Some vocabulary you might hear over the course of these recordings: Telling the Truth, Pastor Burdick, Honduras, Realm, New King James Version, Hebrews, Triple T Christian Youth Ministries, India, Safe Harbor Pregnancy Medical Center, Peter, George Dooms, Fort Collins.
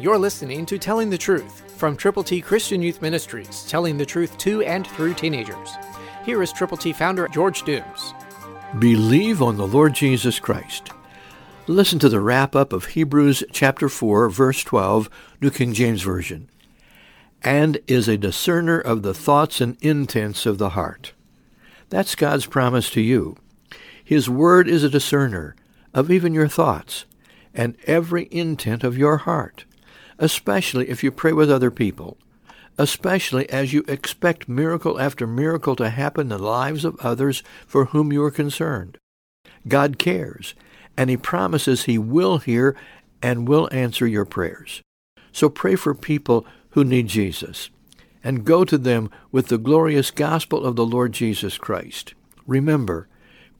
You're listening to Telling the Truth from Triple T Christian Youth Ministries, telling the truth to and through teenagers. Here is Triple T founder George Dooms. Believe on the Lord Jesus Christ. Listen to the wrap-up of Hebrews chapter 4, verse 12, New King James Version. And is a discerner of the thoughts and intents of the heart. That's God's promise to you. His word is a discerner of even your thoughts and every intent of your heart, especially if you pray with other people, especially as you expect miracle after miracle to happen in the lives of others for whom you are concerned. God cares, and He promises He will hear and will answer your prayers. So pray for people who need Jesus, and go to them with the glorious gospel of the Lord Jesus Christ. Remember,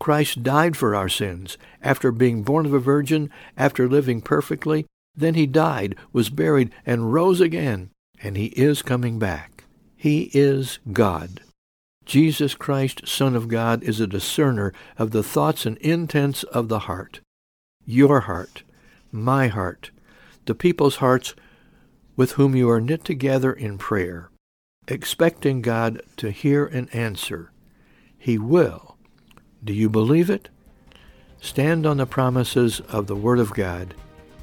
Christ died for our sins after being born of a virgin, after living perfectly. Then He died, was buried, and rose again, and He is coming back. He is God. Jesus Christ, Son of God, is a discerner of the thoughts and intents of the heart. Your heart, my heart, the people's hearts with whom you are knit together in prayer, expecting God to hear and answer. He will. Do you believe it? Stand on the promises of the Word of God